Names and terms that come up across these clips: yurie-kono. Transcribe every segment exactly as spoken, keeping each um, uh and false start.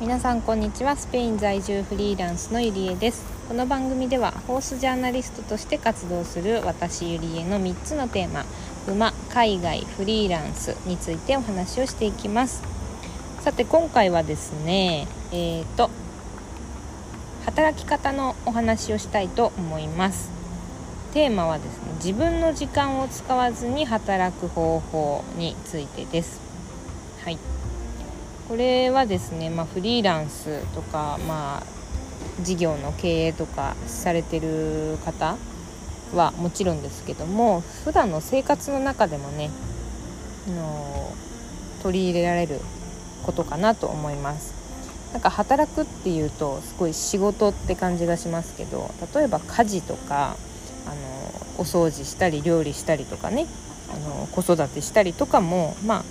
皆さんこんにちは。スペイン在住フリーランスのゆりえです。この番組ではホースジャーナリストとして活動する私ゆりえのみっつのテーマ、馬、海外、フリーランスについてお話をしていきます。さて今回はですね、えーと働き方のお話をしたいと思います。テーマはですね、自分の時間を使わずに働く方法についてです。はい、これはですね、まあ、フリーランスとか、まあ、事業の経営とかされてる方はもちろんですけども、普段の生活の中でもね、の取り入れられることかなと思います。なんか働くっていうとすごい仕事って感じがしますけど、例えば家事とかあのお掃除したり料理したりとかね、あの子育てしたりとかも、まあ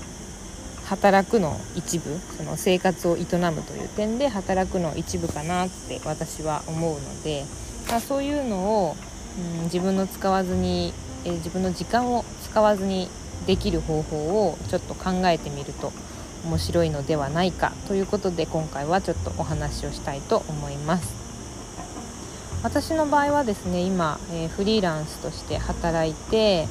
働くの一部、その生活を営むという点で働くの一部かなって私は思うので、まあ、そういうのを、うん、自分の使わずに、えー、自分の時間を使わずにできる方法をちょっと考えてみると面白いのではないかということで、今回はちょっとお話をしたいと思います。私の場合はですね、今、えー、フリーランスとして働いて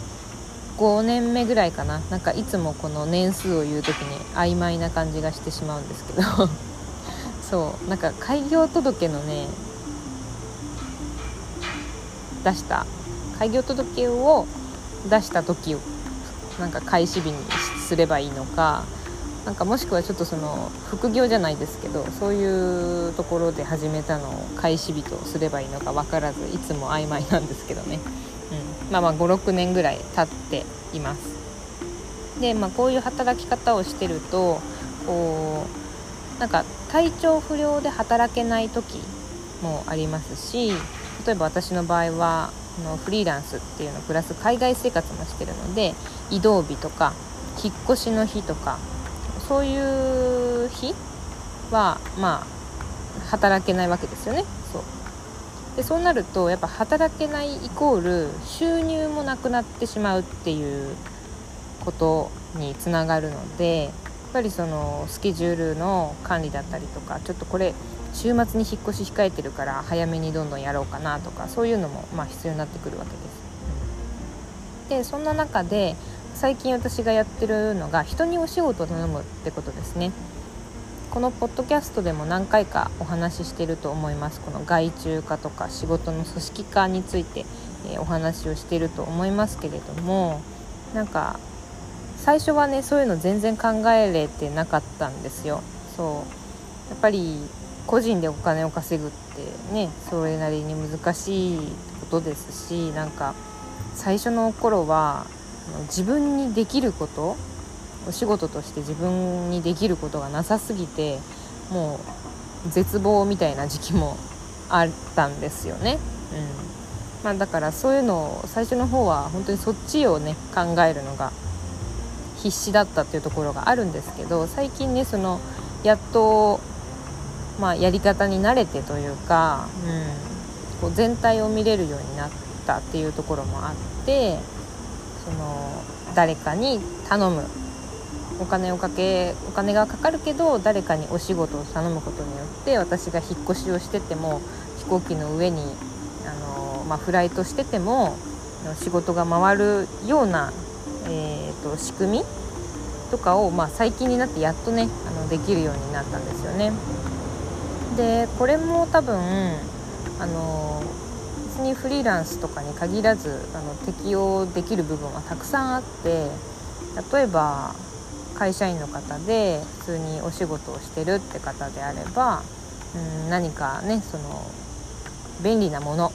ごねんめぐらいかな。なんかいつもこの年数を言うときに曖昧な感じがしてしまうんですけどそう、なんか開業届のね出した開業届を出した時をなんか開始日にすればいいのか、なんかもしくはちょっとその副業じゃないですけど、そういうところで始めたのを開始日とすればいいのか分からず、いつも曖昧なんですけどね。まあ、まあご、ろくねんぐらい経っています。で、まあ、こういう働き方をしてると、こうなんか体調不良で働けない時もありますし、例えば私の場合はあのフリーランスっていうのプラス海外生活もしてるので、移動日とか引っ越しの日とかそういう日はまあ働けないわけですよね。そうで、そうなるとやっぱ働けないイコール収入もなくなってしまうっていうことにつながるので、やっぱりそのスケジュールの管理だったりとか、ちょっとこれ週末に引っ越し控えてるから早めにどんどんやろうかなとか、そういうのもまあ必要になってくるわけです。で、そんな中で最近私がやってるのが人にお仕事を頼むってことですね。このポッドキャストでも何回かお話ししていると思います。この外注化とか仕事の組織化について、えー、お話をしていると思いますけれども、なんか最初はね、そういうの全然考えれてなかったんですよ。そうやっぱり個人でお金を稼ぐってね、それなりに難しいことですし、なんか最初の頃は自分にできること、お仕事として自分にできることがなさすぎて、もう絶望みたいな時期もあったんですよね、うんまあ、だからそういうのを最初の方は本当にそっちをね考えるのが必死だったっていうところがあるんですけど、最近ねそのやっと、まあ、やり方に慣れてというか、うん、こう全体を見れるようになったっていうところもあって、その誰かに頼む、お金をかけ、お金がかかるけど誰かにお仕事を頼むことによって、私が引っ越しをしてても飛行機の上にあの、まあ、フライトしてても仕事が回るような、えー、と仕組みとかを、まあ、最近になってやっとねあのできるようになったんですよね。でこれも多分あの別にフリーランスとかに限らずあの適用できる部分はたくさんあって、例えば会社員の方で普通にお仕事をしてるって方であれば、うん、何かねその便利なもの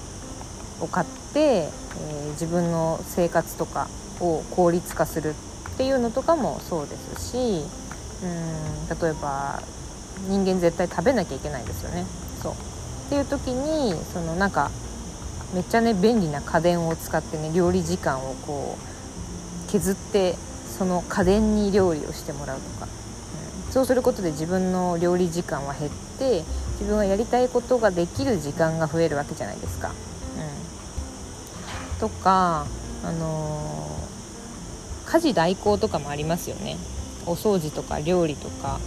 を買って、えー、自分の生活とかを効率化するっていうのとかもそうですし、うん、例えば人間絶対食べなきゃいけないですよね。そうっていう時にそのなんかめっちゃね便利な家電を使ってね、料理時間をこう削ってその家電に料理をしてもらうとか、うん、そうすることで自分の料理時間は減って、自分がやりたいことができる時間が増えるわけじゃないですか、うん、とか、あのー、家事代行とかもありますよね。お掃除とか料理とか、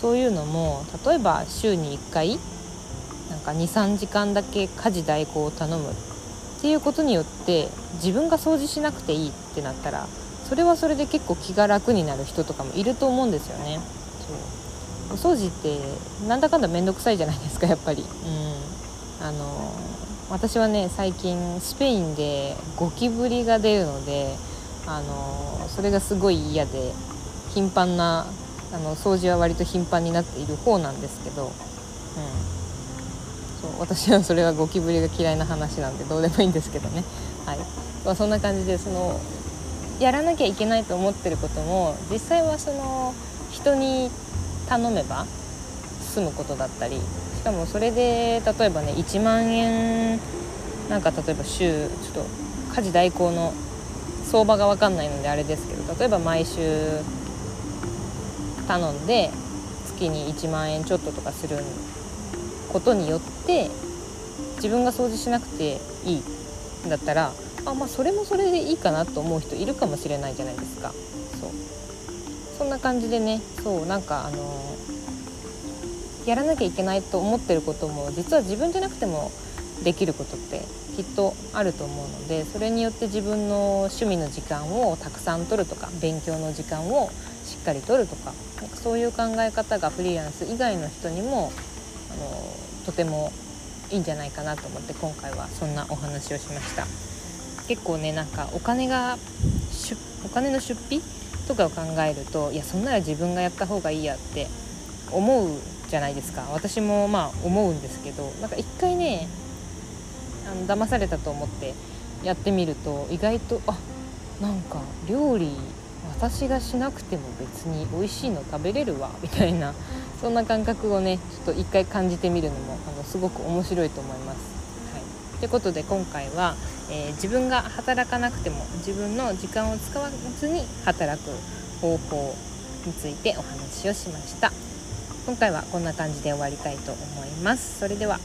そういうのも例えば週にいっかいなんか にさんじかんだけ家事代行を頼むっていうことによって自分が掃除しなくていいってなったらそれはそれで結構気が楽になる人とかもいると思うんですよね。お掃除ってなんだかんだめんどくさいじゃないですかやっぱり、うん、あの私はね最近スペインでゴキブリが出るのであのそれがすごい嫌で頻繁なあの掃除は割と頻繁になっている方なんですけど、うん、そう私はそれはゴキブリが嫌いな話なんでどうでもいいんですけどね、はいまあ、そんな感じでそのやらなきゃいけないと思ってることも実際はその人に頼めば済むことだったりしかもそれで例えばねいちまんえんなんか例えば週ちょっと家事代行の相場が分かんないのであれですけど例えば毎週頼んで月にいちまんえんちょっととかすることによって自分が掃除しなくていいんだったらあ、まあ、それもそれでいいかなと思う人いるかもしれないじゃないですか。そうそんな感じでねそうなんかあのやらなきゃいけないと思ってることも実は自分じゃなくてもできることってきっとあると思うのでそれによって自分の趣味の時間をたくさん取るとか勉強の時間をしっかり取るとかそういう考え方がフリーランス以外の人にもあのとてもいいんじゃないかなと思って今回はそんなお話をしました。結構ねなんかお金がお金の出費とかを考えるといやそんなら自分がやった方がいいやって思うじゃないですか。私もまあ思うんですけどなんか一回ねあの騙されたと思ってやってみると意外とあなんか料理私がしなくても別に美味しいの食べれるわみたいなそんな感覚をねちょっと一回感じてみるのもあのすごく面白いと思いますと、はい、いうことで今回は、えー、自分が働かなくても自分の時間を使わずに働く方法についてお話をしました。今回はこんな感じで終わりたいと思います。それでは。